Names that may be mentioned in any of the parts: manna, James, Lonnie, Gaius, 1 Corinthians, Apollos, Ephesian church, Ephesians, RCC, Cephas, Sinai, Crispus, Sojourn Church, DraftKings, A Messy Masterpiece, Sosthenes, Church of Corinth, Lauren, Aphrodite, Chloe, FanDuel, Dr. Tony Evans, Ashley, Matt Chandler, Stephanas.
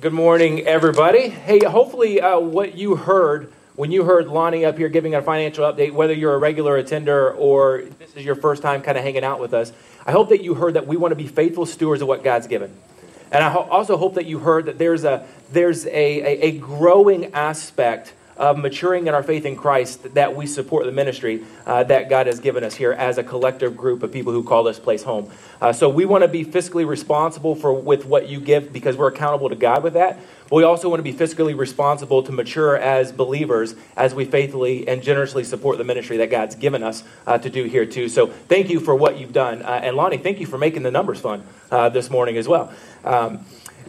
Good morning, everybody. Hey, hopefully what you heard when you heard Lonnie up here giving a financial update, whether you're a regular attender or this is your first time kind of hanging out with us, I hope that you heard that we want to be faithful stewards of what God's given. And I also hope that you heard that there's a growing aspect of maturing in our faith in Christ that we support the ministry that God has given us here as a collective group of people who call this place home. So we want to be fiscally responsible with what you give because we're accountable to God with that. But we also want to be fiscally responsible to mature as believers as we faithfully and generously support the ministry that God's given us to do here too. So thank you for what you've done. And Lonnie, thank you for making the numbers fun this morning as well.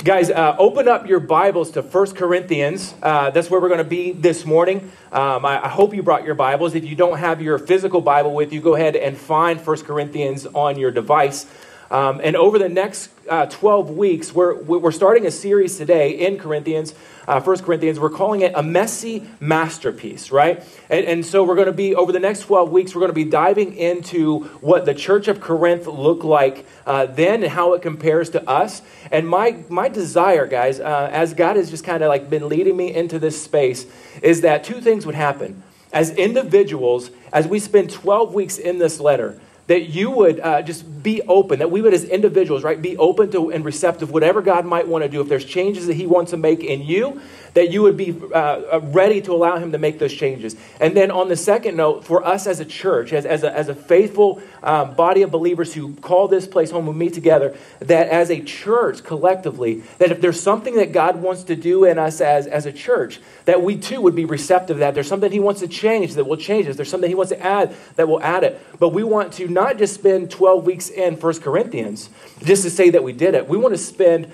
Guys, open up your Bibles to 1 Corinthians. That's where we're going to be this morning. I hope you brought your Bibles. If you don't have your physical Bible with you, go ahead and find 1 Corinthians on your device. And over the next 12 weeks, we're starting a series today in Corinthians, 1 Corinthians. We're calling it A Messy Masterpiece, right? And so we're going to be, over the next 12 weeks, we're going to be diving into what the Church of Corinth looked like then and how it compares to us. And my desire, guys, as God has just kind of like been leading me into this space, is that two things would happen. As individuals, as we spend 12 weeks in this letter, that you would just be open, that we would as individuals, right, be open to and receptive, whatever God might want to do. If there's changes that he wants to make in you, that you would be ready to allow him to make those changes. And then on the second note, for us as a church, as a faithful body of believers who call this place home, who meet together, that as a church collectively, that if there's something that God wants to do in us as a church, that we too would be receptive to that. There's something he wants to change that will change us. There's something he wants to add that will add it. But we want to not just spend 12 weeks in 1 Corinthians just to say that we did it. We want to spend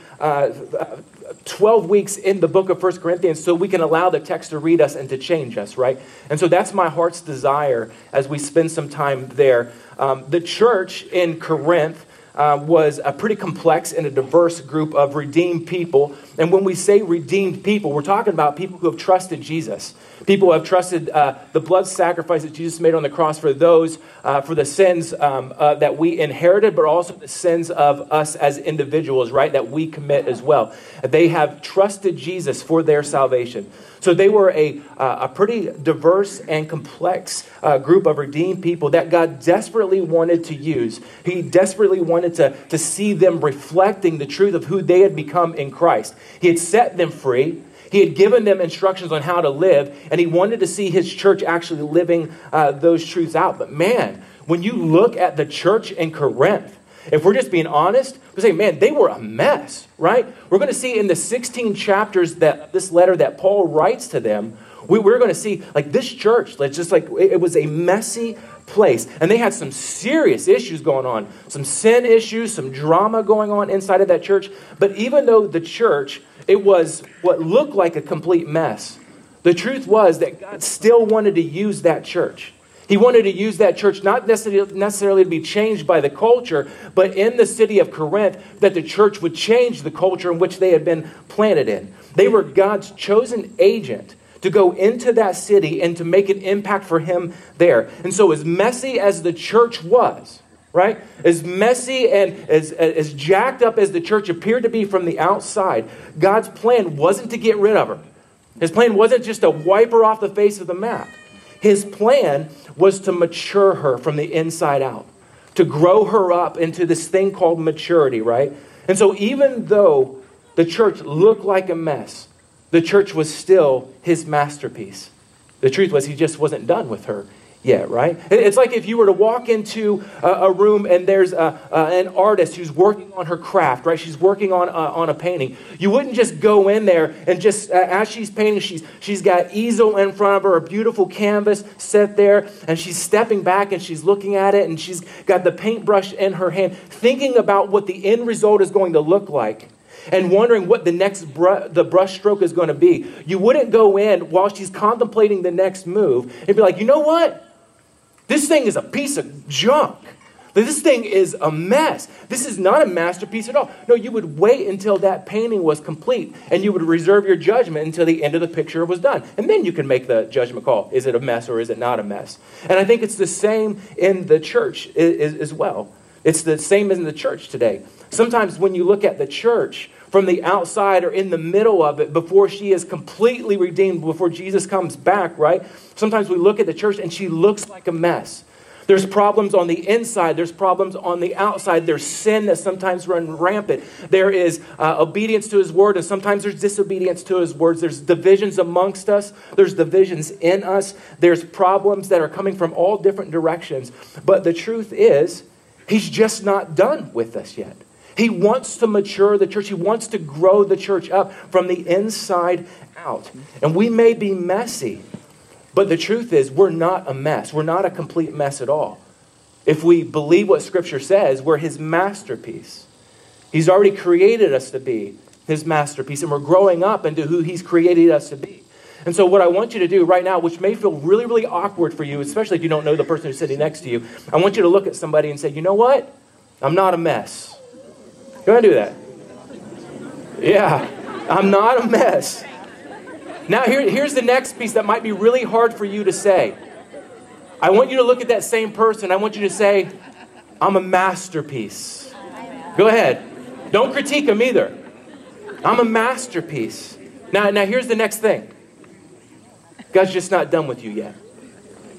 12 weeks in the book of 1 Corinthians so we can allow the text to read us and to change us, right? And so that's my heart's desire as we spend some time there. The church in Corinth was a pretty complex and a diverse group of redeemed people. And when we say redeemed people, we're talking about people who have trusted Jesus. People who have trusted the blood sacrifice that Jesus made on the cross for those, for the sins that we inherited, but also the sins of us as individuals, right, that we commit as well. They have trusted Jesus for their salvation. So they were a pretty diverse and complex group of redeemed people that God desperately wanted to use. He desperately wanted to see them reflecting the truth of who they had become in Christ. He had set them free. He had given them instructions on how to live, and he wanted to see his church actually living those truths out. But man, when you look at the church in Corinth, if we're just being honest, we're saying, man, they were a mess, right? We're going to see in the 16 chapters that this letter that Paul writes to them, we're going to see like this church, it's just like it was a messy place. And they had some serious issues going on, some sin issues, some drama going on inside of that church. But even though the church, it was what looked like a complete mess, the truth was that God still wanted to use that church. He wanted to use that church not necessarily to be changed by the culture, but in the city of Corinth, that the church would change the culture in which they had been planted in. They were God's chosen agent to go into that city and to make an impact for him there. And so as messy as the church was, right, as messy and as jacked up as the church appeared to be from the outside, God's plan wasn't to get rid of her. His plan wasn't just to wipe her off the face of the map. His plan was to mature her from the inside out, to grow her up into this thing called maturity, right? And so even though the church looked like a mess, the church was still his masterpiece. The truth was he just wasn't done with her yet, right? It's like if you were to walk into a room and there's an artist who's working on her craft, right? She's working on a painting. You wouldn't just go in there and just, as she's painting, she's got easel in front of her, a beautiful canvas set there, and she's stepping back and she's looking at it and she's got the paintbrush in her hand, thinking about what the end result is going to look like, and wondering what the next brush stroke is going to be. You wouldn't go in while she's contemplating the next move and be like, you know what? This thing is a piece of junk. This thing is a mess. This is not a masterpiece at all. No, you would wait until that painting was complete, and you would reserve your judgment until the end of the picture was done. And then you can make the judgment call. Is it a mess or is it not a mess? And I think it's the same in the church as well. It's the same as in the church today. Sometimes when you look at the church, from the outside or in the middle of it before she is completely redeemed, before Jesus comes back, right? Sometimes we look at the church and she looks like a mess. There's problems on the inside. There's problems on the outside. There's sin that sometimes runs rampant. There is obedience to his word, and sometimes there's disobedience to his words. There's divisions amongst us. There's divisions in us. There's problems that are coming from all different directions. But the truth is, he's just not done with us yet. He wants to mature the church. He wants to grow the church up from the inside out. And we may be messy, but the truth is we're not a mess. We're not a complete mess at all. If we believe what Scripture says, we're his masterpiece. He's already created us to be his masterpiece, and we're growing up into who he's created us to be. And so what I want you to do right now, which may feel really, really awkward for you, especially if you don't know the person who's sitting next to you, I want you to look at somebody and say, you know what? I'm not a mess. Go ahead and do that. Yeah, I'm not a mess. Now here's the next piece that might be really hard for you to say. I want you to look at that same person. I want you to say, I'm a masterpiece. Go ahead. Don't critique him either. I'm a masterpiece. Now here's the next thing. God's just not done with you yet.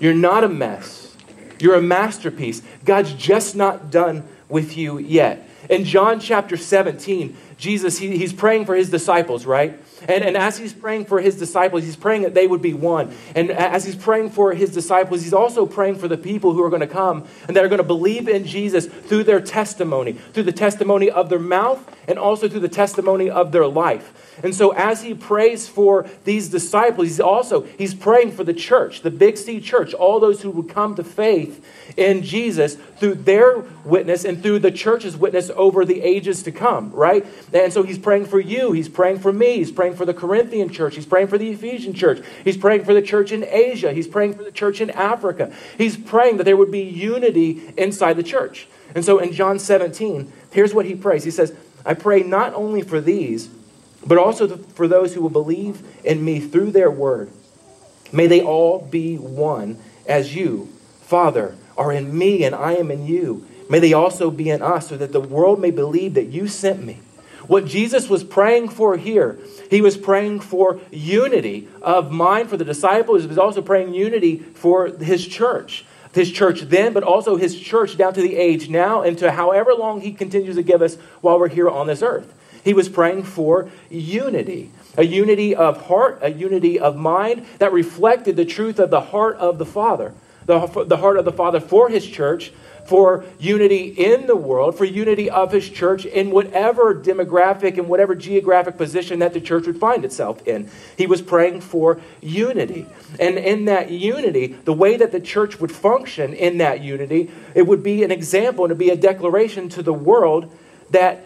You're not a mess. You're a masterpiece. God's just not done with you yet. In John chapter 17, Jesus, he's praying for his disciples, right? And as he's praying for his disciples, he's praying that they would be one. And as he's praying for his disciples, he's also praying for the people who are going to come and that are going to believe in Jesus through their testimony, through the testimony of their mouth and also through the testimony of their life. And so as he prays for these disciples, he's praying for the church, the Big C church, all those who would come to faith in Jesus through their witness and through the church's witness over the ages to come, right? And so he's praying for you. He's praying for me. He's praying for the Corinthian church. He's praying for the Ephesian church. He's praying for the church in Asia. He's praying for the church in Africa. He's praying that there would be unity inside the church. And so in John 17, here's what he prays. He says, I pray not only for these, but also for those who will believe in me through their word. May they all be one as you, Father, are in me and I am in you. May they also be in us so that the world may believe that you sent me. What Jesus was praying for here, he was praying for unity of mind for the disciples. He was also praying unity for his church then, but also his church down to the age now and to however long he continues to give us while we're here on this earth. He was praying for unity, a unity of heart, a unity of mind that reflected the truth of the heart of the Father, the heart of the Father for his church, for unity in the world, for unity of his church in whatever demographic and whatever geographic position that the church would find itself in. He was praying for unity. And in that unity, the way that the church would function in that unity, it would be an example and it would be a declaration to the world that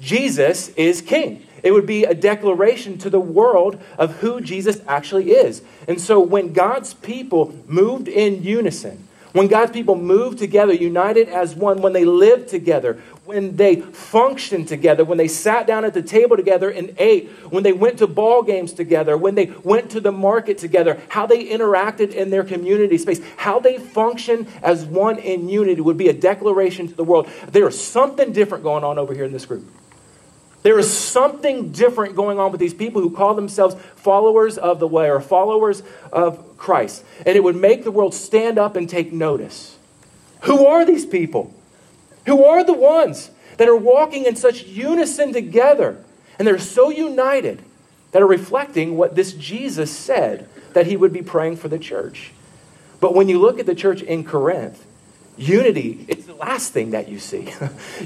Jesus is king. It would be a declaration to the world of who Jesus actually is. And so when God's people moved in unison, when God's people move together, united as one, when they lived together, when they functioned together, when they sat down at the table together and ate, when they went to ball games together, when they went to the market together, how they interacted in their community space, how they functioned as one in unity would be a declaration to the world. There is something different going on over here in this group. There is something different going on with these people who call themselves followers of the way or followers of Christ. And it would make the world stand up and take notice. Who are these people? Who are the ones that are walking in such unison together? And they're so united that are reflecting what this Jesus said that he would be praying for the church. But when you look at the church in Corinth, unity, it's the last thing that you see.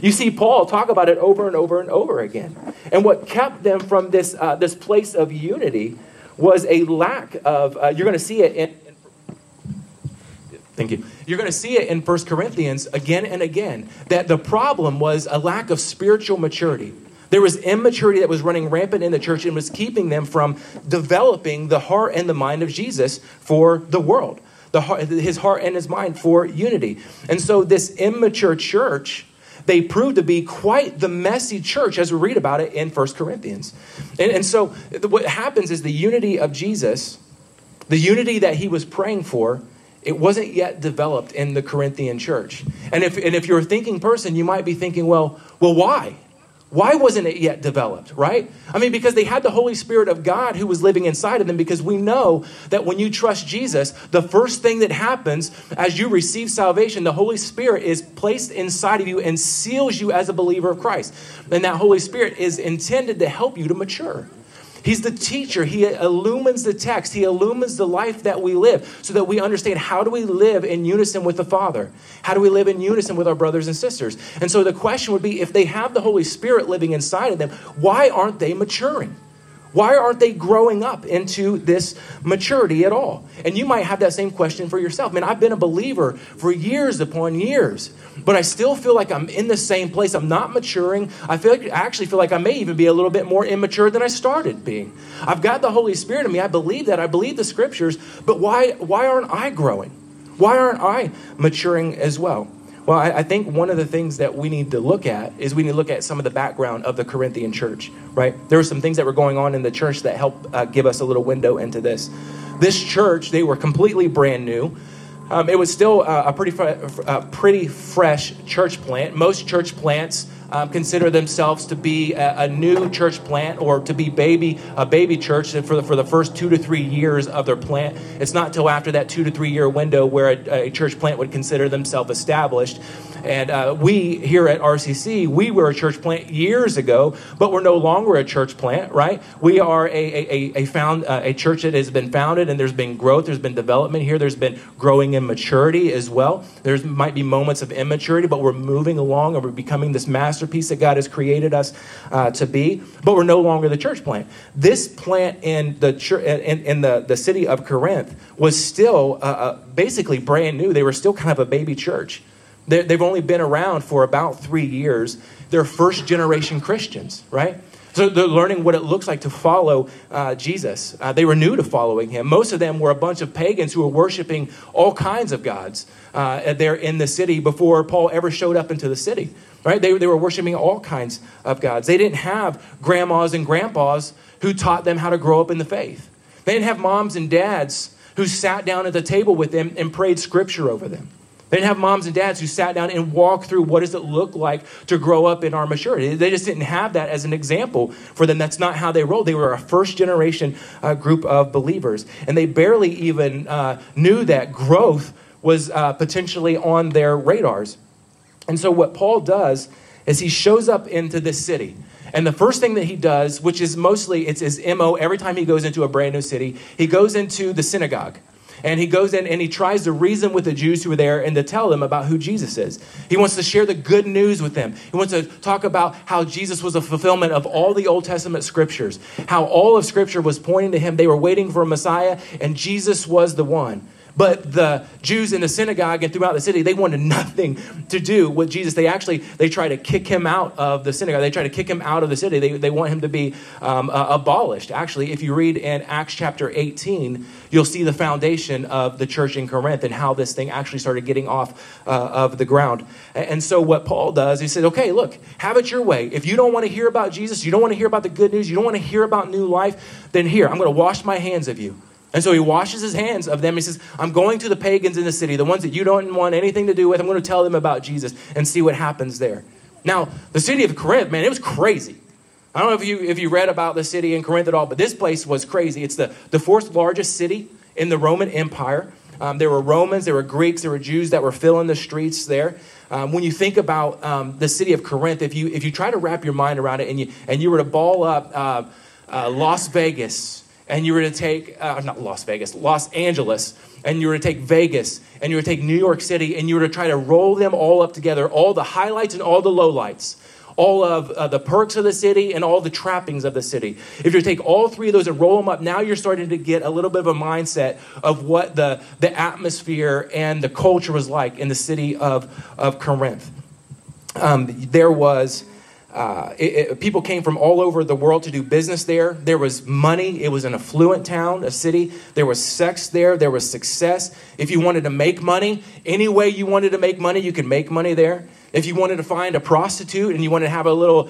You see Paul talk about it over and over and over again. And what kept them from this place of unity was a lack of, you're going to see it thank you. You're going to see it in 1 Corinthians again and again, that the problem was a lack of spiritual maturity. There was immaturity that was running rampant in the church and was keeping them from developing the heart and the mind of Jesus for the world. His heart and his mind for unity. And so this immature church, they proved to be quite the messy church as we read about it in 1 Corinthians. And so what happens is the unity of Jesus, the unity that he was praying for, it wasn't yet developed in the Corinthian church. And if you're a thinking person, you might be thinking, well, why? Why wasn't it yet developed, right? I mean, because they had the Holy Spirit of God who was living inside of them, because we know that when you trust Jesus, the first thing that happens as you receive salvation, the Holy Spirit is placed inside of you and seals you as a believer of Christ. And that Holy Spirit is intended to help you to mature. He's the teacher. He illumines the text. He illumines the life that we live so that we understand, how do we live in unison with the Father? How do we live in unison with our brothers and sisters? And so the question would be, if they have the Holy Spirit living inside of them, why aren't they maturing? Why aren't they growing up into this maturity at all? And you might have that same question for yourself. Man, I've been a believer for years upon years, but I still feel like I'm in the same place. I'm not maturing. I actually feel like I may even be a little bit more immature than I started being. I've got the Holy Spirit in me. I believe that. I believe the scriptures, but why aren't I growing? Why aren't I maturing as well? Well, I think one of the things that we need to look at is we need to look at some of the background of the Corinthian church, right? There were some things that were going on in the church that helped give us a little window into this. This church, they were completely brand new. It was still a pretty fresh church plant. Most church plants consider themselves to be a new church plant, or to be a baby church for the first 2 to 3 years of their plant. It's not till after that 2 to 3 year window where a church plant would consider themselves established. And we here at RCC, we were a church plant years ago, but we're no longer a church plant, right? We are a church that has been founded, and there's been growth, there's been development here, there's been growing in maturity as well. There might be moments of immaturity, but we're moving along, and we're becoming this masterpiece that God has created us to be. But we're no longer the church plant. This plant in the city of Corinth was still basically brand new. They were still kind of a baby church. They've only been around for about 3 years. They're first generation Christians, right? So they're learning what it looks like to follow Jesus. They were new to following him. Most of them were a bunch of pagans who were worshiping all kinds of gods there in the city before Paul ever showed up into the city, right? They were worshiping all kinds of gods. They didn't have grandmas and grandpas who taught them how to grow up in the faith. They didn't have moms and dads who sat down at the table with them and prayed scripture over them. They didn't have moms and dads who sat down and walked through what does it look like to grow up in our maturity. They just didn't have that as an example for them. That's not how they rolled. They were a first-generation group of believers, and they barely even knew that growth was potentially on their radars. And so what Paul does is he shows up into this city, and the first thing that he does, which is mostly it's his MO every time he goes into a brand-new city, he goes into the synagogue. And he goes in and he tries to reason with the Jews who are there and to tell them about who Jesus is. He wants to share the good news with them. He wants to talk about how Jesus was a fulfillment of all the Old Testament scriptures, how all of scripture was pointing to him. They were waiting for a Messiah, and Jesus was the one. But the Jews in the synagogue and throughout the city, they wanted nothing to do with Jesus. They tried to kick him out of the synagogue. They tried to kick him out of the city. They want him to be abolished. Actually, if you read in Acts chapter 18, you'll see the foundation of the church in Corinth and how this thing actually started getting off of the ground. And so what Paul does, he said, okay, look, have it your way. If you don't want to hear about Jesus, you don't want to hear about the good news, you don't want to hear about new life, then here, I'm going to wash my hands of you. And so he washes his hands of them. He says, I'm going to the pagans in the city, the ones that you don't want anything to do with. I'm going to tell them about Jesus and see what happens there. Now, the city of Corinth, man, it was crazy. I don't know if you read about the city in Corinth at all, but this place was crazy. It's the fourth largest city in the Roman Empire. There were Romans, there were Greeks, there were Jews that were filling the streets there. When you think about the city of Corinth, if you try to wrap your mind around it and you were to ball up Las Vegas, and you were to take, Los Angeles, and you were to take Vegas, and you were to take New York City, and you were to try to roll them all up together, all the highlights and all the lowlights, all of the perks of the city and all the trappings of the city. If you take all three of those and roll them up, now you're starting to get a little bit of a mindset of what the atmosphere and the culture was like in the city of Corinth. There was... people came from all over the world to do business there. There was money. It was an affluent town, a city. There was sex there. There was success. If you wanted to make money, any way you wanted to make money, you could make money there. If you wanted to find a prostitute and you wanted to have a little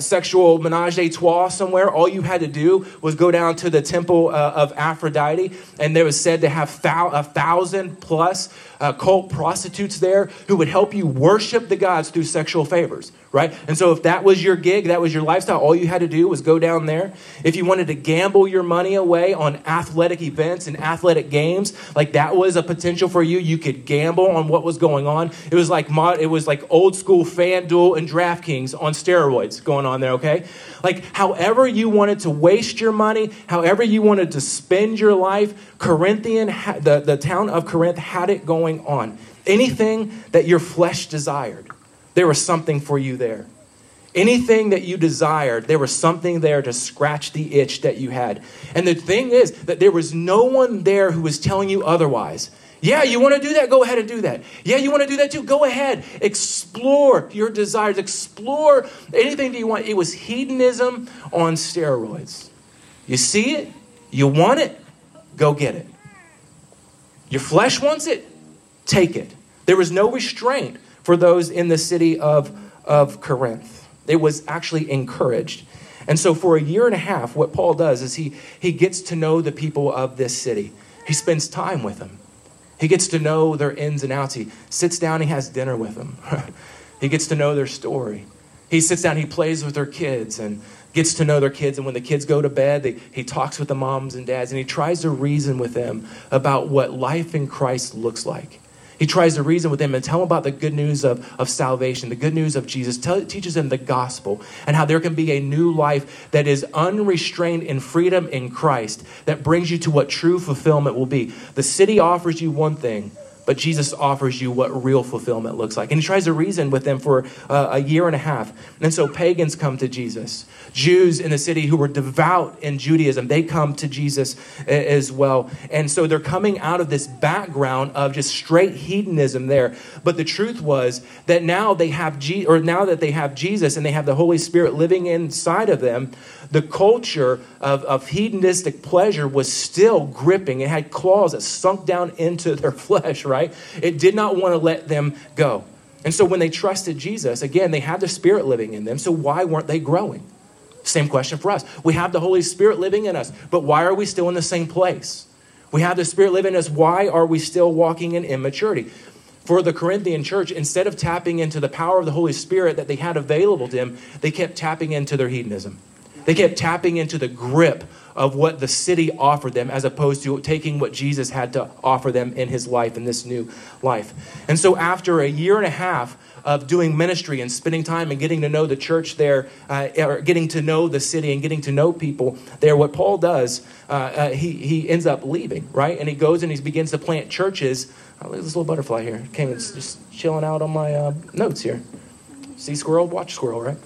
sexual ménage à trois somewhere, all you had to do was go down to the temple of Aphrodite, and there was said to have 1,000+ cult prostitutes there who would help you worship the gods through sexual favors. right? And so if that was your gig, that was your lifestyle, all you had to do was go down there. If you wanted to gamble your money away on athletic events and athletic games, like that was a potential for you. You could gamble on what was going on. It was like old school FanDuel and DraftKings on steroids going on there, okay? Like however you wanted to waste your money, however you wanted to spend your life, the town of Corinth had it going on. Anything that your flesh desired, there was something for you there. Anything that you desired, there was something there to scratch the itch that you had. And the thing is that there was no one there who was telling you otherwise. Yeah, you want to do that? Go ahead and do that. Yeah, you want to do that too? Go ahead. Explore your desires. Explore anything that you want. It was hedonism on steroids. You see it, you want it, go get it. Your flesh wants it, take it. There was no restraint for those in the city of Corinth. It was actually encouraged. And so for a year and a half, what Paul does is he gets to know the people of this city. He spends time with them. He gets to know their ins and outs. He sits down, he has dinner with them. He gets to know their story. He sits down, he plays with their kids and gets to know their kids. And when the kids go to bed, he talks with the moms and dads and he tries to reason with them about what life in Christ looks like. He tries to reason with them and tell them about the good news of salvation, the good news of Jesus, teaches them the gospel and how there can be a new life that is unrestrained in freedom in Christ that brings you to what true fulfillment will be. The city offers you one thing, but Jesus offers you what real fulfillment looks like. And he tries to reason with them for a year and a half. And so pagans come to Jesus. Jews in the city who were devout in Judaism, they come to Jesus as well. And so they're coming out of this background of just straight hedonism there. But the truth was that now that they have Jesus and they have the Holy Spirit living inside of them, the culture of hedonistic pleasure was still gripping. It had claws that sunk down into their flesh, right? It did not want to let them go. And so when they trusted Jesus, again, they had the Spirit living in them. So why weren't they growing? Same question for us. We have the Holy Spirit living in us, but why are we still in the same place? We have the Spirit living in us. Why are we still walking in immaturity? For the Corinthian church, instead of tapping into the power of the Holy Spirit that they had available to them, they kept tapping into their hedonism. They kept tapping into the grip of what the city offered them as opposed to taking what Jesus had to offer them in his life, in this new life. And so after a year and a half of doing ministry and spending time and getting to know the church there, or getting to know the city and getting to know people there, what Paul does, he ends up leaving, right? And he goes and he begins to plant churches. Oh, look at this little butterfly here. Came and just chilling out on my notes here. See squirrel? Watch squirrel, right?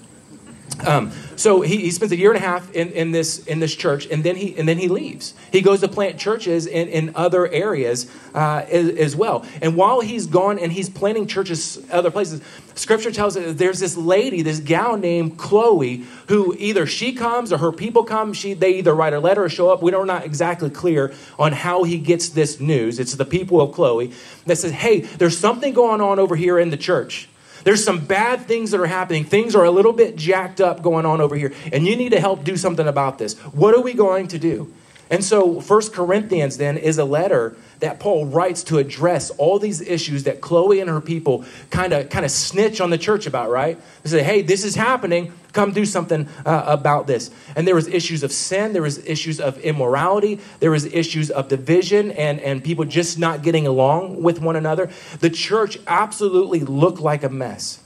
So he spends a year and a half in this church, and then he leaves. He goes to plant churches in other areas as well. And while he's gone and he's planting churches other places, Scripture tells us there's this lady, this gal named Chloe, who either she comes or her people come. They either write a letter or show up. We're not exactly clear on how he gets this news. It's the people of Chloe that says, "Hey, there's something going on over here in the church. There's some bad things that are happening. Things are a little bit jacked up going on over here, and you need to help do something about this. What are we going to do?" And so 1 Corinthians then is a letter that Paul writes to address all these issues that Chloe and her people kind of snitch on the church about, right? They say, "Hey, this is happening. Come do something about this." And there was issues of sin. There was issues of immorality. There was issues of division and people just not getting along with one another. The church absolutely looked like a mess.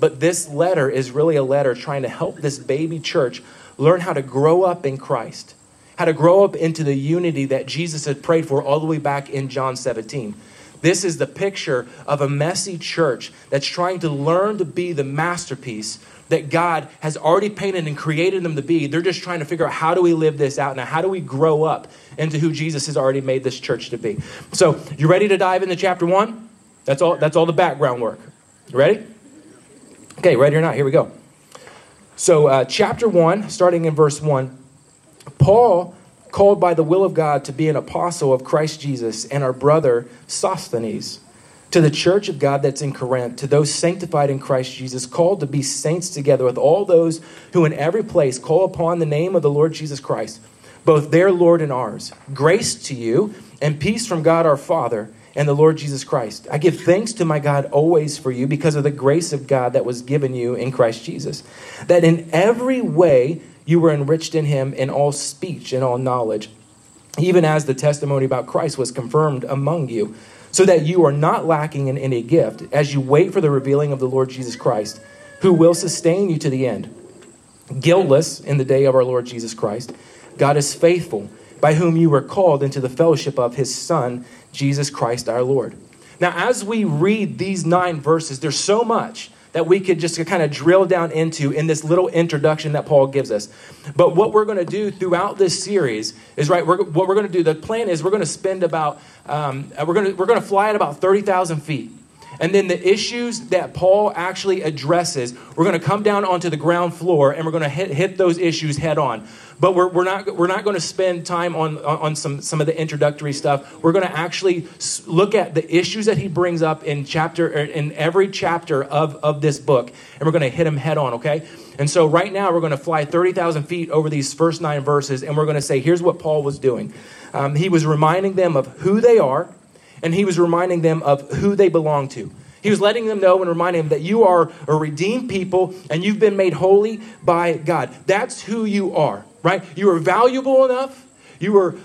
But this letter is really a letter trying to help this baby church learn how to grow up in Christ, how to grow up into the unity that Jesus had prayed for all the way back in John 17. This is the picture of a messy church that's trying to learn to be the masterpiece that God has already painted and created them to be. They're just trying to figure out, how do we live this out now? How do we grow up into who Jesus has already made this church to be? So you ready to dive into chapter 1? That's all the background work. You ready? Okay, ready or not, here we go. So chapter 1, starting in verse 1. Paul, called by the will of God to be an apostle of Christ Jesus, and our brother Sosthenes, to the church of God that's in Corinth, to those sanctified in Christ Jesus, called to be saints together with all those who in every place call upon the name of the Lord Jesus Christ, both their Lord and ours. Grace to you and peace from God our Father and the Lord Jesus Christ. I give thanks to my God always for you because of the grace of God that was given you in Christ Jesus, that in every way you were enriched in him in all speech and all knowledge, even as the testimony about Christ was confirmed among you, so that you are not lacking in any gift as you wait for the revealing of the Lord Jesus Christ, who will sustain you to the end, guiltless in the day of our Lord Jesus Christ. God is faithful, by whom you were called into the fellowship of his Son, Jesus Christ our Lord. Now, as we read these 9 verses, there's so much that we could just kind of drill down into in this little introduction that Paul gives us. But what we're going to do throughout this series is, the plan is we're going to spend about, we're going to fly at about 30,000 feet. And then the issues that Paul actually addresses, we're going to come down onto the ground floor and we're going to hit those issues head on. But we're not going to spend time on some of the introductory stuff. We're going to actually look at the issues that he brings up in every chapter of this book, and we're going to hit them head on. Okay. And so right now we're going to fly 30,000 feet over these first 9 verses, and we're going to say, here's what Paul was doing. He was reminding them of who they are, and he was reminding them of who they belong to. He was letting them know and reminding them that you are a redeemed people and you've been made holy by God. That's who you are, right? You are valuable enough. You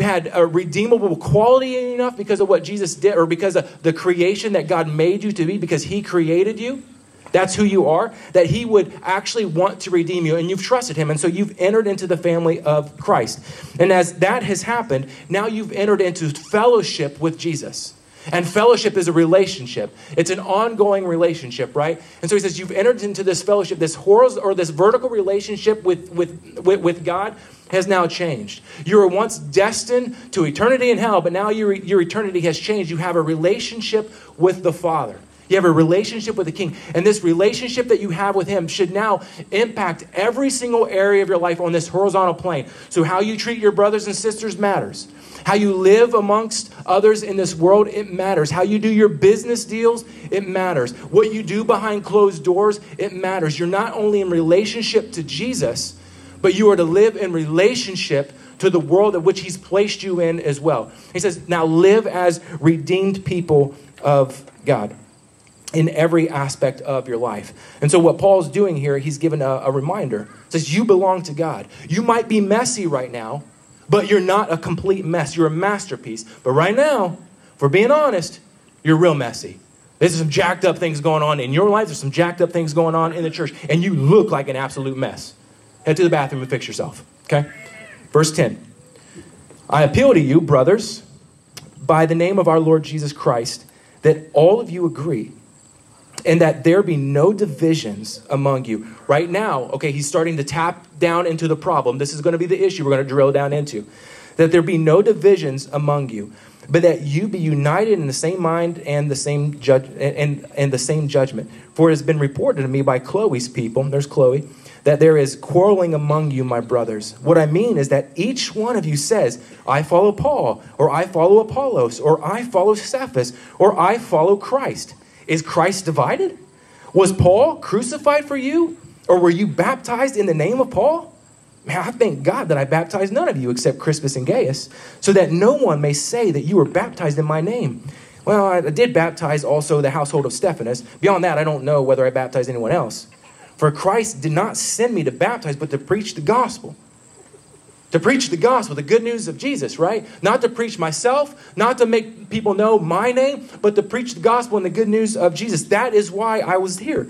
had a redeemable quality enough because of what Jesus did, or because of the creation that God made you to be, because he created you. That's who you are, that he would actually want to redeem you, and you've trusted him. And so you've entered into the family of Christ. And as that has happened, now you've entered into fellowship with Jesus. And fellowship is a relationship. It's an ongoing relationship, right? And so he says, you've entered into this fellowship, this horizontal or this vertical relationship with God has now changed. You were once destined to eternity in hell, but now your eternity has changed. You have a relationship with the Father. You have a relationship with the King. And this relationship that you have with him should now impact every single area of your life on this horizontal plane. So how you treat your brothers and sisters matters. How you live amongst others in this world, it matters. How you do your business deals, it matters. What you do behind closed doors, it matters. You're not only in relationship to Jesus, but you are to live in relationship to the world at which he's placed you in as well. He says, now live as redeemed people of God in every aspect of your life. And so what Paul's doing here, he's given a reminder. He says, you belong to God. You might be messy right now, but you're not a complete mess. You're a masterpiece. But right now, if we're being honest, you're real messy. There's some jacked up things going on in your life. There's some jacked up things going on in the church. And you look like an absolute mess. Head to the bathroom and fix yourself. Okay? Verse 10. I appeal to you, brothers, by the name of our Lord Jesus Christ, that all of you agree, and that there be no divisions among you. Right now, okay, he's starting to tap down into the problem. This is going to be the issue we're going to drill down into. That there be no divisions among you, but that you be united in the same mind and the same judgment. For it has been reported to me by Chloe's people, there's Chloe, that there is quarreling among you, my brothers. What I mean is that each one of you says, I follow Paul, or I follow Apollos, or I follow Cephas, or I follow Christ. Is Christ divided? Was Paul crucified for you? Or were you baptized in the name of Paul? Man, I thank God that I baptized none of you except Crispus and Gaius, so that no one may say that you were baptized in my name. Well, I did baptize also the household of Stephanas. Beyond that, I don't know whether I baptized anyone else. For Christ did not send me to baptize, but to preach the gospel. To preach the gospel, the good news of Jesus, right? Not to preach myself, not to make people know my name, but to preach the gospel and the good news of Jesus. That is why I was here.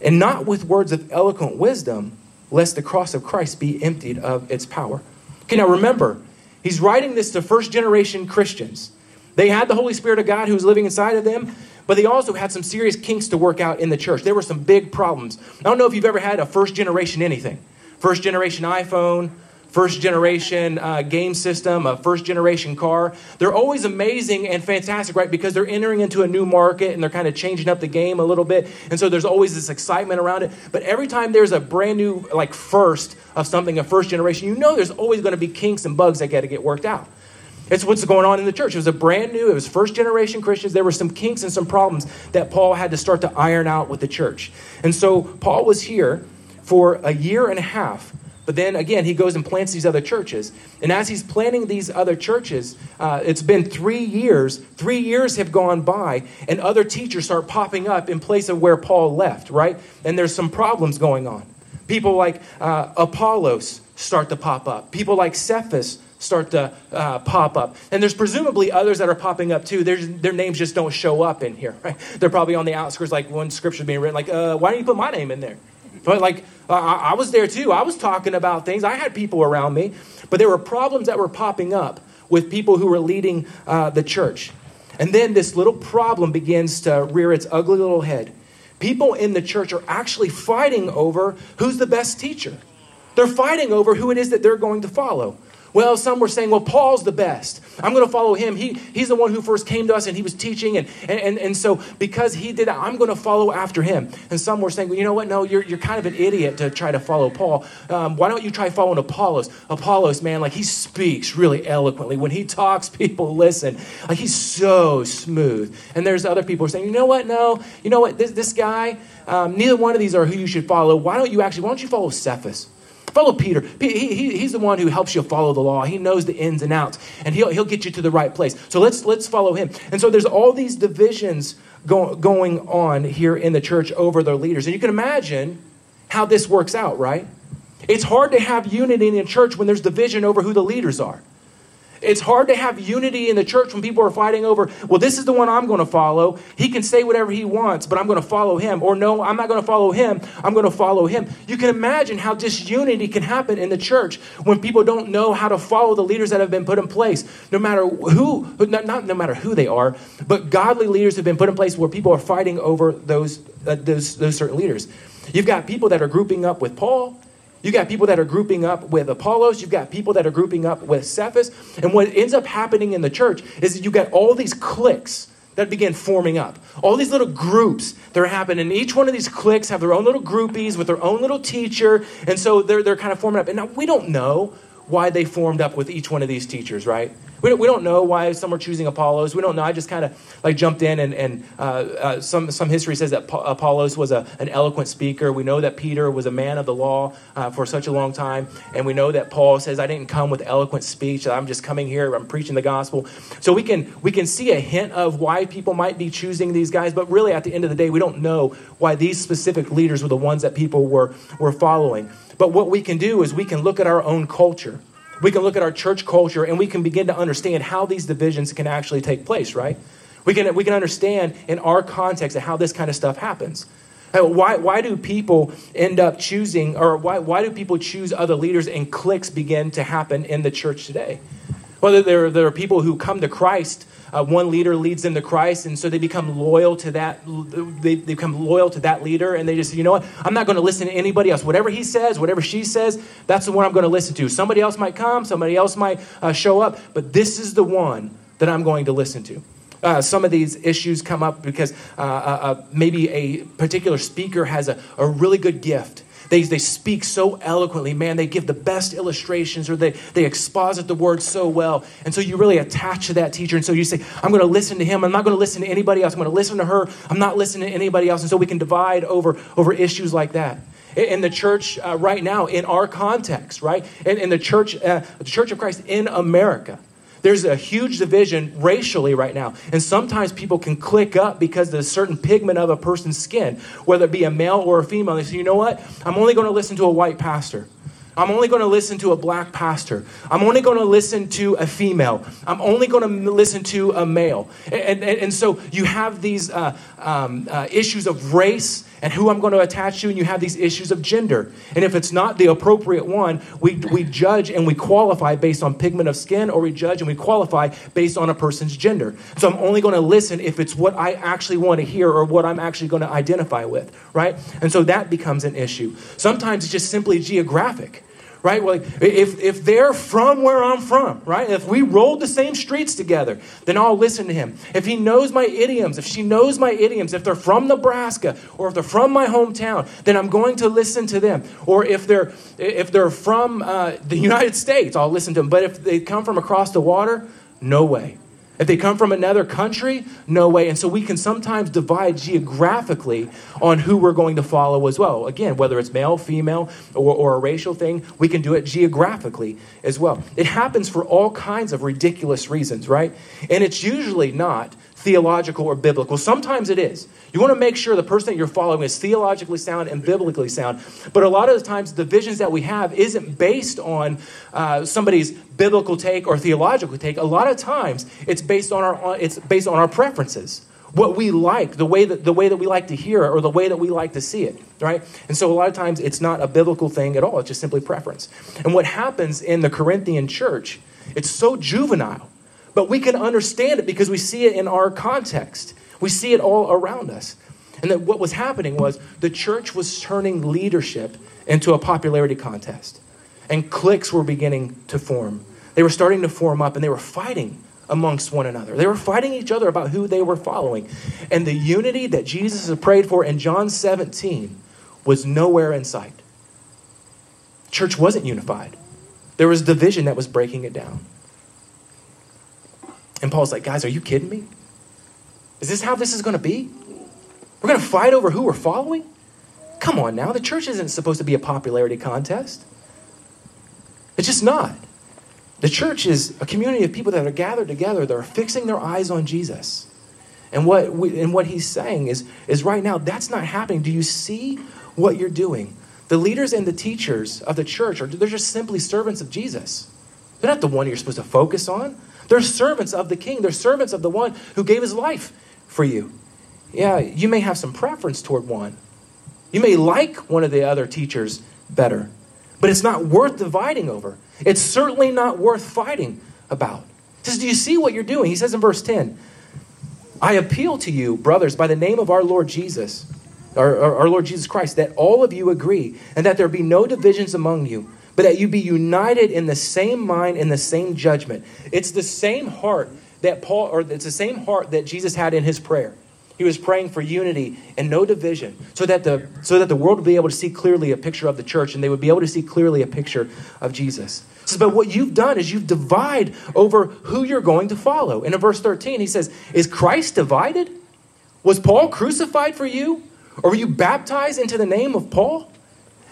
And not with words of eloquent wisdom, lest the cross of Christ be emptied of its power. Okay, now remember, he's writing this to first generation Christians. They had the Holy Spirit of God who was living inside of them, but they also had some serious kinks to work out in the church. There were some big problems. I don't know if you've ever had a first generation anything. First generation iPhone, first generation game system, a first generation car. They're always amazing and fantastic, right? Because they're entering into a new market and they're kind of changing up the game a little bit. And so there's always this excitement around it. But every time there's a brand new, like first of something, a first generation, you know, there's always going to be kinks and bugs that got to get worked out. It's what's going on in the church. It was a brand new, it was first generation Christians. There were some kinks and some problems that Paul had to start to iron out with the church. And so Paul was here for a year and a half But then again, he goes and plants these other churches. And as he's planting these other churches, it's been 3 years. 3 years have gone by, and other teachers start popping up in place of where Paul left, right? And there's some problems going on. People like Apollos start to pop up. People like Cephas start to pop up. And there's presumably others that are popping up too. Their names just don't show up in here, right? They're probably on the outskirts, like when scripture's being written, like, why didn't you put my name in there? But like, I was there too. I was talking about things. I had people around me. But there were problems that were popping up with people who were leading the church. And then this little problem begins to rear its ugly little head. People in the church are actually fighting over who's the best teacher. They're fighting over who it is that they're going to follow. Well, some were saying, well, Paul's the best. I'm going to follow him. He's the one who first came to us and he was teaching. And so because he did that, I'm going to follow after him. And some were saying, well, you know what? No, you're kind of an idiot to try to follow Paul. Why don't you try following Apollos? Apollos, man, like he speaks really eloquently. When he talks, people listen. Like he's so smooth. And there's other people who are saying, you know what? No, you know what? This guy, neither one of these are who you should follow. Why don't you follow Cephas? Follow Peter. He's the one who helps you follow the law. He knows the ins and outs, and he'll get you to the right place. So let's follow him. And so there's all these divisions going on here in the church over their leaders. And you can imagine how this works out, right? It's hard to have unity in a church when there's division over who the leaders are. It's hard to have unity in the church when people are fighting over, well, this is the one I'm going to follow. He can say whatever he wants, but I'm going to follow him. Or no, I'm not going to follow him. I'm going to follow him. You can imagine how disunity can happen in the church when people don't know how to follow the leaders that have been put in place. No matter who they are, but godly leaders have been put in place where people are fighting over those certain leaders. You've got people that are grouping up with Paul. You got people that are grouping up with Apollos. You've got people that are grouping up with Cephas. And what ends up happening in the church is that you've got all these cliques that begin forming up. All these little groups that are happening. And each one of these cliques have their own little groupies with their own little teacher. And so they're kind of forming up. And now we don't know why they formed up with each one of these teachers, right? We don't know why some are choosing Apollos. We don't know. I just kind of like jumped in and some history says that Apollos was an eloquent speaker. We know that Peter was a man of the law for such a long time. And we know that Paul says, I didn't come with eloquent speech. I'm just coming here. I'm preaching the gospel. So we can see a hint of why people might be choosing these guys. But really at the end of the day, we don't know why these specific leaders were the ones that people were following. But what we can do is we can look at our own culture. We can look at our church culture and we can begin to understand how these divisions can actually take place, right? We can understand in our context how this kind of stuff happens. Why do people end up choosing, or why do people choose other leaders and cliques begin to happen in the church today? Well, there are people who come to Christ. One leader leads them to Christ, and so they become loyal to that. They become loyal to that leader, and they just say, you know what? I'm not going to listen to anybody else. Whatever he says, whatever she says, that's the one I'm going to listen to. Somebody else might come, somebody else might show up, but this is the one that I'm going to listen to. Some of these issues come up because maybe a particular speaker has a really good gift. They speak so eloquently, man. They give the best illustrations, or they exposit the word so well. And so you really attach to that teacher. And so you say, I'm going to listen to him. I'm not going to listen to anybody else. I'm going to listen to her. I'm not listening to anybody else. And so we can divide over issues like that. In the church right now, in our context, right? In the Church of Christ in America. There's a huge division racially right now. And sometimes people can click up because of a certain pigment of a person's skin, whether it be a male or a female. They say, you know what? I'm only going to listen to a white pastor. I'm only going to listen to a black pastor. I'm only going to listen to a female. I'm only going to listen to a male. And so you have these issues of race and who I'm going to attach to, and you have these issues of gender. And if it's not the appropriate one, we judge and we qualify based on pigment of skin, or we judge and we qualify based on a person's gender. So I'm only going to listen if it's what I actually want to hear or what I'm actually going to identify with, right? And so that becomes an issue. Sometimes it's just simply geographic. Right? Well, like, if they're from where I'm from, right? If we rolled the same streets together, then I'll listen to him. If he knows my idioms, if she knows my idioms, if they're from Nebraska or if they're from my hometown, then I'm going to listen to them. Or if they're from the United States, I'll listen to them. But if they come from across the water, no way. If they come from another country, no way. And so we can sometimes divide geographically on who we're going to follow as well. Again, whether it's male, female, or a racial thing, we can do it geographically as well. It happens for all kinds of ridiculous reasons, right? And it's usually not theological or biblical. Sometimes it is. You want to make sure the person that you're following is theologically sound and biblically sound. But a lot of the times, the visions that we have isn't based on somebody's biblical take or theological take. A lot of times, it's based on our preferences, what we like, the way that we like to hear it, or the way that we like to see it, right? And so a lot of times, it's not a biblical thing at all. It's just simply preference. And what happens in the Corinthian church, it's so juvenile. But we can understand it because we see it in our context. We see it all around us. And that what was happening was the church was turning leadership into a popularity contest. And cliques were beginning to form. They were starting to form up, and they were fighting amongst one another. They were fighting each other about who they were following. And the unity that Jesus had prayed for in John 17 was nowhere in sight. Church wasn't unified. There was division that was breaking it down. And Paul's like, guys, are you kidding me? Is this how this is going to be? We're going to fight over who we're following? Come on now. The church isn't supposed to be a popularity contest. It's just not. The church is a community of people that are gathered together. They're fixing their eyes on Jesus. And what he's saying is right now, that's not happening. Do you see what you're doing? The leaders and the teachers of the church, they're just simply servants of Jesus. They're not the one you're supposed to focus on. They're servants of the King. They're servants of the one who gave his life for you. Yeah, you may have some preference toward one. You may like one of the other teachers better, but it's not worth dividing over. It's certainly not worth fighting about. He says, do you see what you're doing? He says in verse 10, I appeal to you, brothers, by the name of our Lord Jesus, our Lord Jesus Christ, that all of you agree and that there be no divisions among you, but that you be united in the same mind and the same judgment. It's the same heart that Jesus had in his prayer. He was praying for unity and no division, so that the world would be able to see clearly a picture of the church, and they would be able to see clearly a picture of Jesus. So, but what you've done is you've divided over who you're going to follow. And in verse 13, he says, is Christ divided? Was Paul crucified for you? Or were you baptized into the name of Paul?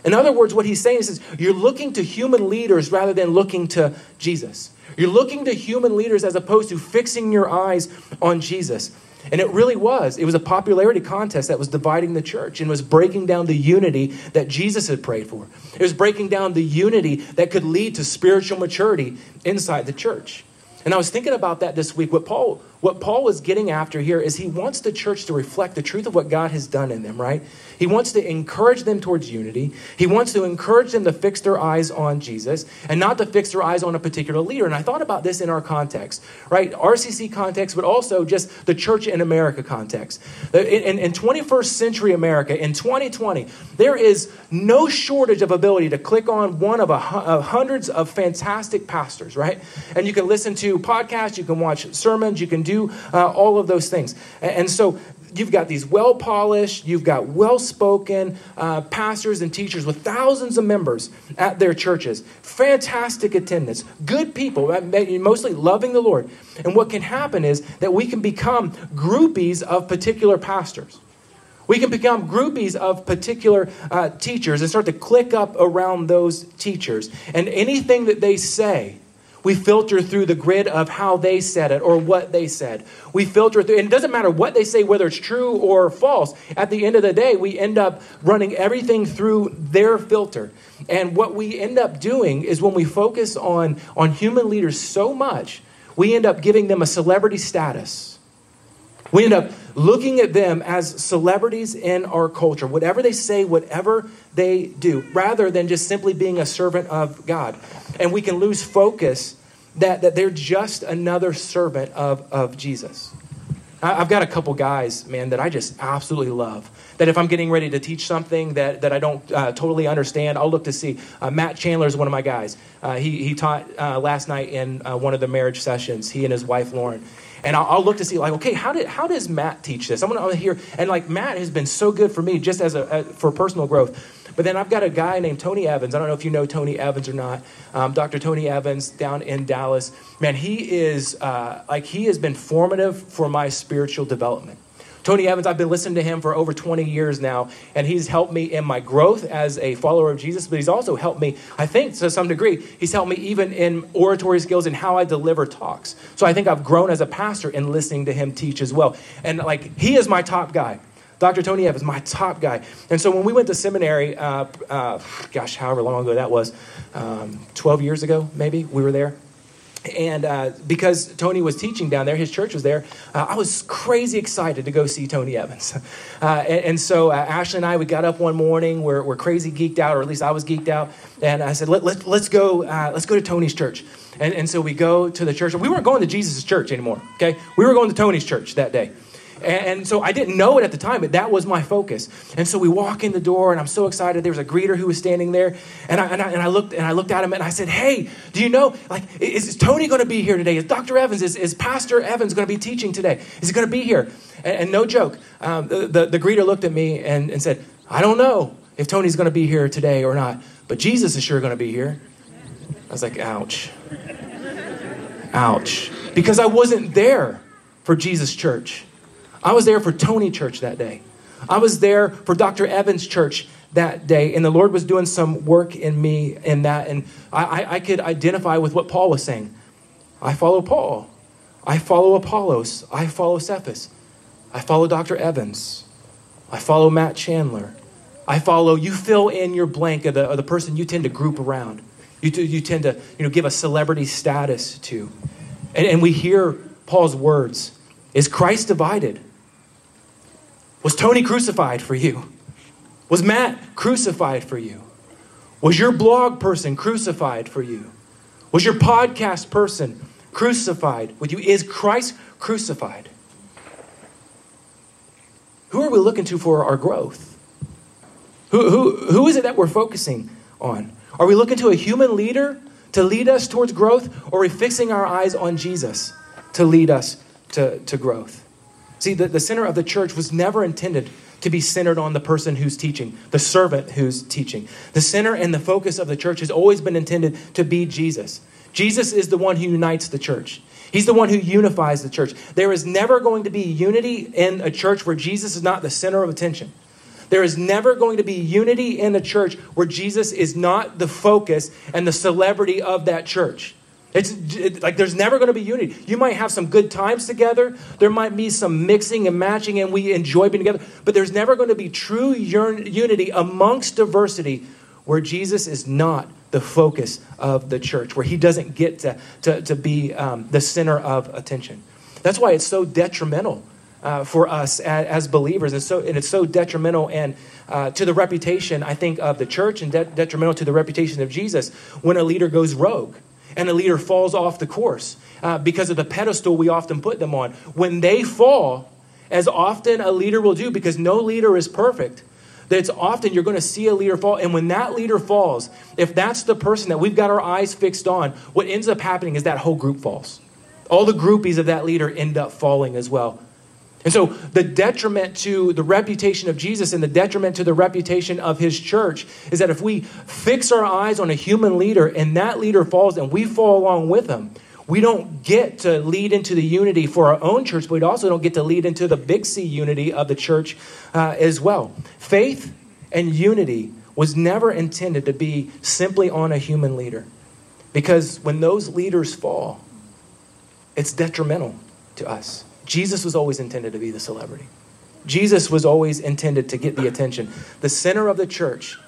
In other words, what he's saying is you're looking to human leaders rather than looking to Jesus. You're looking to human leaders as opposed to fixing your eyes on Jesus. And it really was. It was a popularity contest that was dividing the church and was breaking down the unity that Jesus had prayed for. It was breaking down the unity that could lead to spiritual maturity inside the church. And I was thinking about that this week. What Paul is getting after here is he wants the church to reflect the truth of what God has done in them, right? He wants to encourage them towards unity. He wants to encourage them to fix their eyes on Jesus and not to fix their eyes on a particular leader. And I thought about this in our context, right? RCC context, but also just the church in America context. In 21st century America, in 2020, there is no shortage of ability to click on one of hundreds of fantastic pastors, right? And you can listen to podcasts, you can watch sermons, you can do all of those things. And so you've got these well-polished, you've got well-spoken pastors and teachers with thousands of members at their churches. Fantastic attendance, good people, mostly loving the Lord. And what can happen is that we can become groupies of particular pastors. We can become groupies of particular teachers and start to click up around those teachers. And anything that they say, we filter through the grid of how they said it or what they said. We filter through, and it doesn't matter what they say, whether it's true or false. At the end of the day, we end up running everything through their filter. And what we end up doing is when we focus on human leaders so much, we end up giving them a celebrity status. We end up looking at them as celebrities in our culture, whatever they say, whatever they do, rather than just simply being a servant of God. And we can lose focus that they're just another servant of Jesus. I've got a couple guys, man, that I just absolutely love. That if I'm getting ready to teach something that I don't totally understand, I'll look to see. Matt Chandler is one of my guys. He taught last night in one of the marriage sessions, he and his wife, Lauren. And I'll look to see, like, okay, how does Matt teach this? I'm gonna hear, and like Matt has been so good for me, just for personal growth. But then I've got a guy named Tony Evans. I don't know if you know Tony Evans or not. Dr. Tony Evans down in Dallas. Man, he has been formative for my spiritual development. Tony Evans, I've been listening to him for over 20 years now, and he's helped me in my growth as a follower of Jesus, but he's also helped me, I think, to some degree, he's helped me even in oratory skills and how I deliver talks. So I think I've grown as a pastor in listening to him teach as well. And like, he is my top guy. Dr. Tony Evans, my top guy. And so when we went to seminary, however long ago that was, 12 years ago, maybe, we were there. And because Tony was teaching down there, his church was there, I was crazy excited to go see Tony Evans. And so Ashley and I, we got up one morning, we're crazy geeked out, or at least I was geeked out. And I said, let's go to Tony's church. And so we go to the church. We weren't going to Jesus' church anymore, okay? We were going to Tony's church that day. And so I didn't know it at the time, but that was my focus. And so we walk in the door, and I'm so excited. There was a greeter who was standing there, and I looked at him, and I said, "Hey, do you know? Like, is Tony going to be here today? Is Dr. Evans, is Pastor Evans going to be teaching today? Is he going to be here?" And no joke, the greeter looked at me and said, "I don't know if Tony's going to be here today or not, but Jesus is sure going to be here." I was like, ouch, because I wasn't there for Jesus' church. I was there for Tony Church that day. I was there for Dr. Evans Church that day. And the Lord was doing some work in me in that. And I could identify with what Paul was saying. I follow Paul. I follow Apollos. I follow Cephas. I follow Dr. Evans. I follow Matt Chandler. I follow, you fill in your blank of the person you tend to group around. You tend to give a celebrity status to. And we hear Paul's words. Is Christ divided? Was Tony crucified for you? Was Matt crucified for you? Was your blog person crucified for you? Was your podcast person crucified with you? Is Christ crucified? Who are we looking to for our growth? Who is it that we're focusing on? Are we looking to a human leader to lead us towards growth? Or are we fixing our eyes on Jesus to lead us to growth? See, the center of the church was never intended to be centered on the person who's teaching, the servant who's teaching. The center and the focus of the church has always been intended to be Jesus. Jesus is the one who unites the church. He's the one who unifies the church. There is never going to be unity in a church where Jesus is not the center of attention. There is never going to be unity in a church where Jesus is not the focus and the celebrity of that church. It's like there's never going to be unity. You might have some good times together. There might be some mixing and matching, and we enjoy being together. But there's never going to be true unity amongst diversity where Jesus is not the focus of the church, where he doesn't get to be the center of attention. That's why it's so detrimental for us as believers. And it's so detrimental and to the reputation, I think, of the church and detrimental to the reputation of Jesus when a leader goes rogue. And a leader falls off the course because of the pedestal we often put them on. When they fall, as often a leader will do, because no leader is perfect, that's often you're going to see a leader fall. And when that leader falls, if that's the person that we've got our eyes fixed on, what ends up happening is that whole group falls. All the groupies of that leader end up falling as well. And so the detriment to the reputation of Jesus and the detriment to the reputation of his church is that if we fix our eyes on a human leader and that leader falls and we fall along with him, we don't get to lead into the unity for our own church, but we also don't get to lead into the big C unity of the church as well. Faith and unity was never intended to be simply on a human leader, because when those leaders fall, it's detrimental to us. Jesus was always intended to be the celebrity. Jesus was always intended to get the attention. The center of the church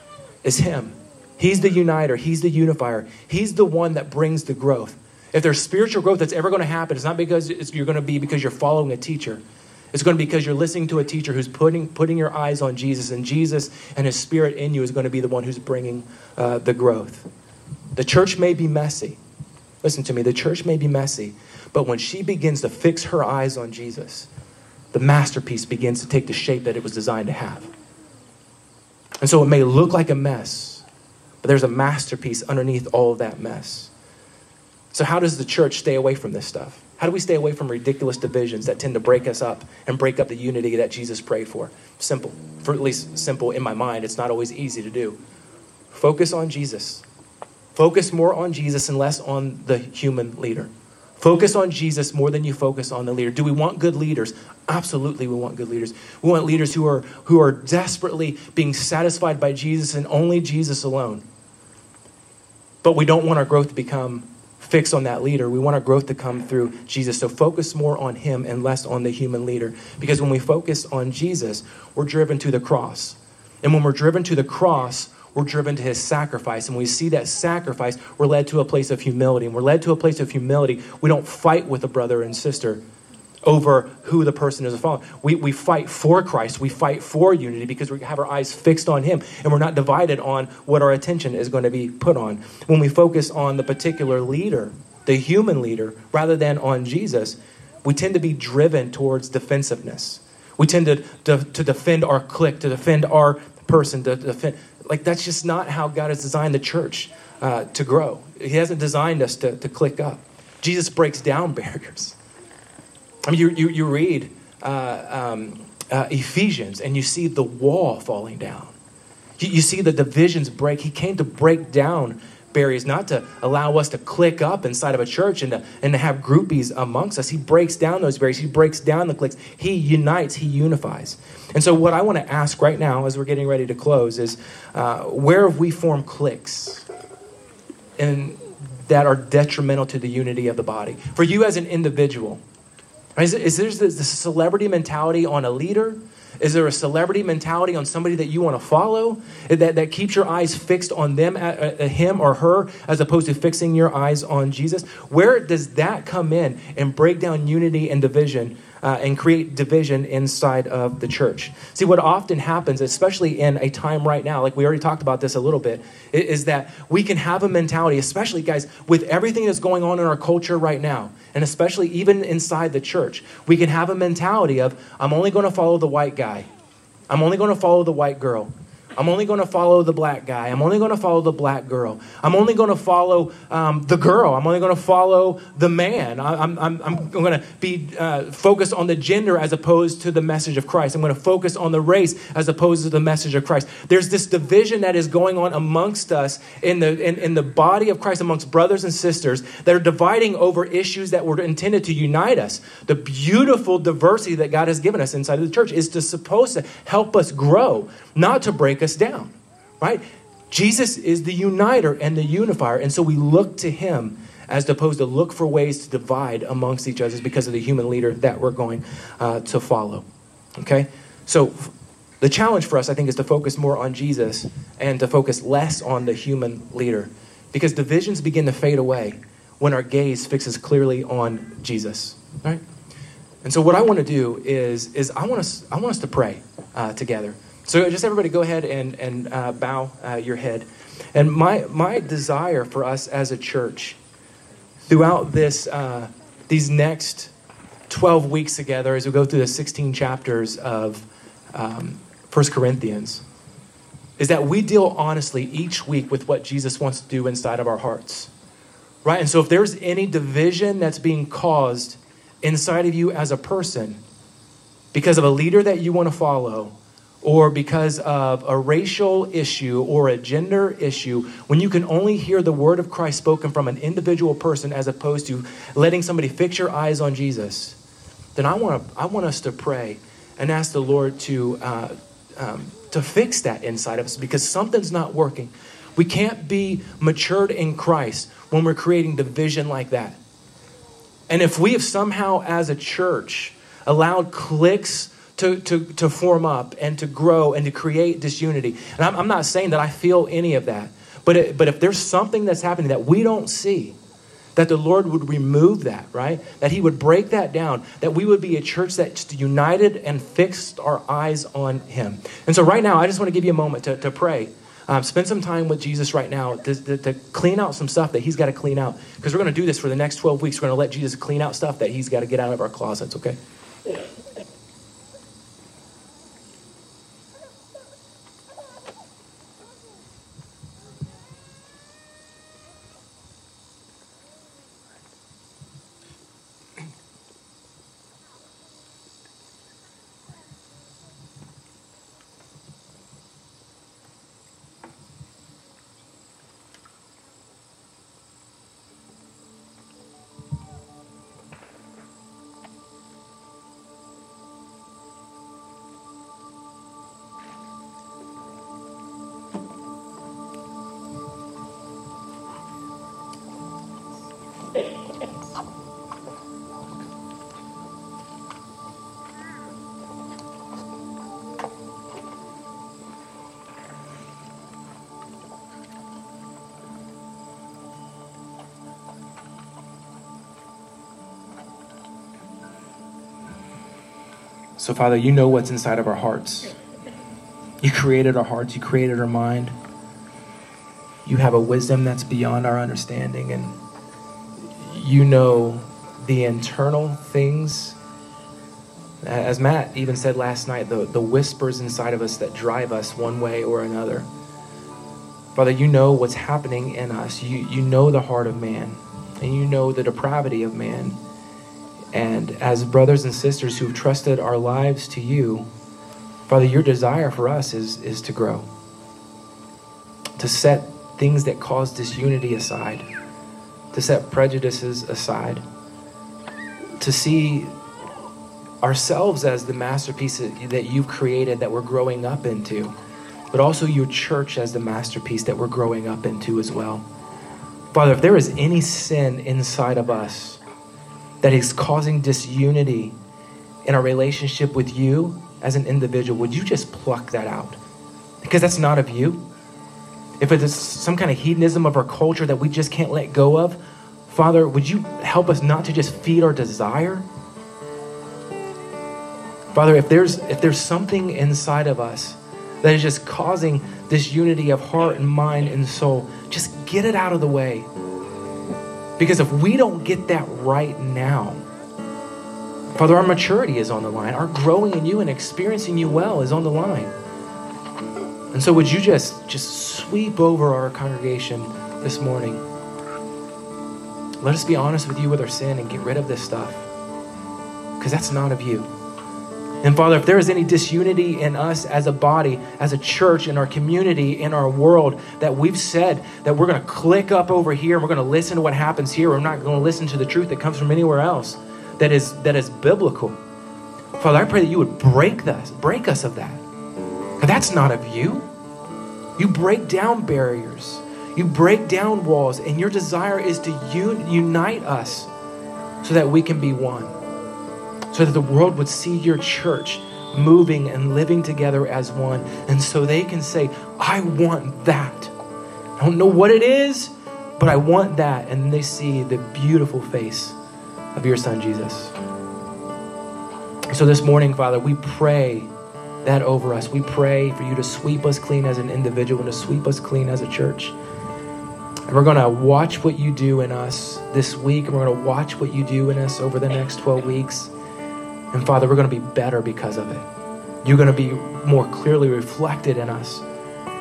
is him. He's the uniter. He's the unifier. He's the one that brings the growth. If there's spiritual growth that's ever going to happen, it's not because because you're following a teacher. It's going to be because you're listening to a teacher who's putting your eyes on Jesus, and Jesus and his spirit in you is going to be the one who's bringing the growth. The church may be messy. Listen to me. The church may be messy. But when she begins to fix her eyes on Jesus, the masterpiece begins to take the shape that it was designed to have. And so it may look like a mess, but there's a masterpiece underneath all of that mess. So how does the church stay away from this stuff? How do we stay away from ridiculous divisions that tend to break us up and break up the unity that Jesus prayed for? Simple. For at least simple in my mind. It's not always easy to do. Focus on Jesus. Focus more on Jesus and less on the human leader. Focus on Jesus more than you focus on the leader. Do we want good leaders? Absolutely, we want good leaders. We want leaders who are desperately being satisfied by Jesus and only Jesus alone. But we don't want our growth to become fixed on that leader. We want our growth to come through Jesus. So focus more on him and less on the human leader. Because when we focus on Jesus, we're driven to the cross. And when we're driven to the cross, we're driven to his sacrifice. And when we see that sacrifice, we're led to a place of humility. And we're led to a place of humility. We don't fight with a brother and sister over who the person is a follower. We fight for Christ. We fight for unity because we have our eyes fixed on him. And we're not divided on what our attention is going to be put on. When we focus on the particular leader, the human leader, rather than on Jesus, we tend to be driven towards defensiveness. We tend to defend our clique, to defend our person, to defend... Like, that's just not how God has designed the church to grow. He hasn't designed us to click up. Jesus breaks down barriers. I mean, you read Ephesians and you see the wall falling down. You see the divisions break. He came to break down barriers, not to allow us to click up inside of a church and to have groupies amongst us. He breaks down those barriers. He breaks down the cliques. He unites. He unifies. And so what I want to ask right now as we're getting ready to close is, where have we formed cliques and that are detrimental to the unity of the body? For you as an individual, right, is there this celebrity mentality on a leader? Is there a celebrity mentality on somebody that you want to follow that keeps your eyes fixed on them, him or her, as opposed to fixing your eyes on Jesus? Where does that come in and break down unity and division and create division inside of the church? See, what often happens, especially in a time right now, like we already talked about this a little bit, is that we can have a mentality, especially, guys, with everything that's going on in our culture right now, and especially even inside the church, we can have a mentality of, I'm only going to follow the white guy. I'm only going to follow the white girl. I'm only going to follow the black guy. I'm only going to follow the black girl. I'm only going to follow the girl. I'm only going to follow the man. I'm going to be focused on the gender as opposed to the message of Christ. I'm going to focus on the race as opposed to the message of Christ. There's this division that is going on amongst us in the body of Christ, amongst brothers and sisters that are dividing over issues that were intended to unite us. The beautiful diversity that God has given us inside of the church is supposed to help us grow, not to break us down, right? Jesus is the uniter and the unifier. And so we look to him as opposed to look for ways to divide amongst each other because of the human leader that we're going to follow. Okay. So the challenge for us, I think, is to focus more on Jesus and to focus less on the human leader, because divisions begin to fade away when our gaze fixes clearly on Jesus. Right. And so what I want to do is I want us to pray together. So just everybody go ahead and bow your head. And my desire for us as a church throughout this these next 12 weeks together as we go through the 16 chapters of 1 Corinthians is that we deal honestly each week with what Jesus wants to do inside of our hearts, right? And so if there's any division that's being caused inside of you as a person because of a leader that you want to follow, or because of a racial issue or a gender issue, when you can only hear the word of Christ spoken from an individual person as opposed to letting somebody fix your eyes on Jesus, then I want us to pray and ask the Lord to fix that inside of us, because something's not working. We can't be matured in Christ when we're creating division like that. And if we have somehow as a church allowed cliques to form up and to grow and to create disunity. And I'm not saying that I feel any of that, but if there's something that's happening that we don't see, that the Lord would remove that, right? That he would break that down, that we would be a church that's united and fixed our eyes on him. And so right now, I just want to give you a moment to pray. Spend some time with Jesus right now to clean out some stuff that he's got to clean out, because we're going to do this for the next 12 weeks. We're going to let Jesus clean out stuff that he's got to get out of our closets, okay? So, Father, you know what's inside of our hearts. You created our hearts. You created our mind. You have a wisdom that's beyond our understanding. And you know the internal things. As Matt even said last night, the whispers inside of us that drive us one way or another. Father, you know what's happening in us. You know the heart of man. And you know the depravity of man. And as brothers and sisters who've trusted our lives to you, Father, your desire for us is to grow, to set things that cause disunity aside, to set prejudices aside, to see ourselves as the masterpiece that you've created that we're growing up into, but also your church as the masterpiece that we're growing up into as well. Father, if there is any sin inside of us that is causing disunity in our relationship with you as an individual, would you just pluck that out? Because that's not of you. If it is some kind of hedonism of our culture that we just can't let go of, Father, would you help us not to just feed our desire? Father, if there's something inside of us that is just causing disunity of heart and mind and soul, just get it out of the way. Because if we don't get that right now, Father, our maturity is on the line. Our growing in you and experiencing you well is on the line. And so would you just sweep over our congregation this morning? Let us be honest with you with our sin and get rid of this stuff, because that's not of you. And Father, if there is any disunity in us as a body, as a church, in our community, in our world, that we've said that we're going to click up over here and we're going to listen to what happens here, we're not going to listen to the truth that comes from anywhere else that is biblical. Father, I pray that you would break us of that. But that's not of you. You break down barriers. You break down walls, and your desire is to unite us so that we can be one, so that the world would see your church moving and living together as one. And so they can say, I want that. I don't know what it is, but I want that. And they see the beautiful face of your son, Jesus. So this morning, Father, we pray that over us. We pray for you to sweep us clean as an individual and to sweep us clean as a church. And we're going to watch what you do in us this week. And we're going to watch what you do in us over the next 12 weeks. And Father, we're going to be better because of it. You're going to be more clearly reflected in us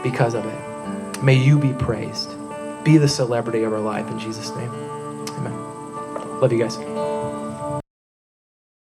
because of it. May you be praised. Be the celebrity of our life in Jesus' name. Amen. Love you guys.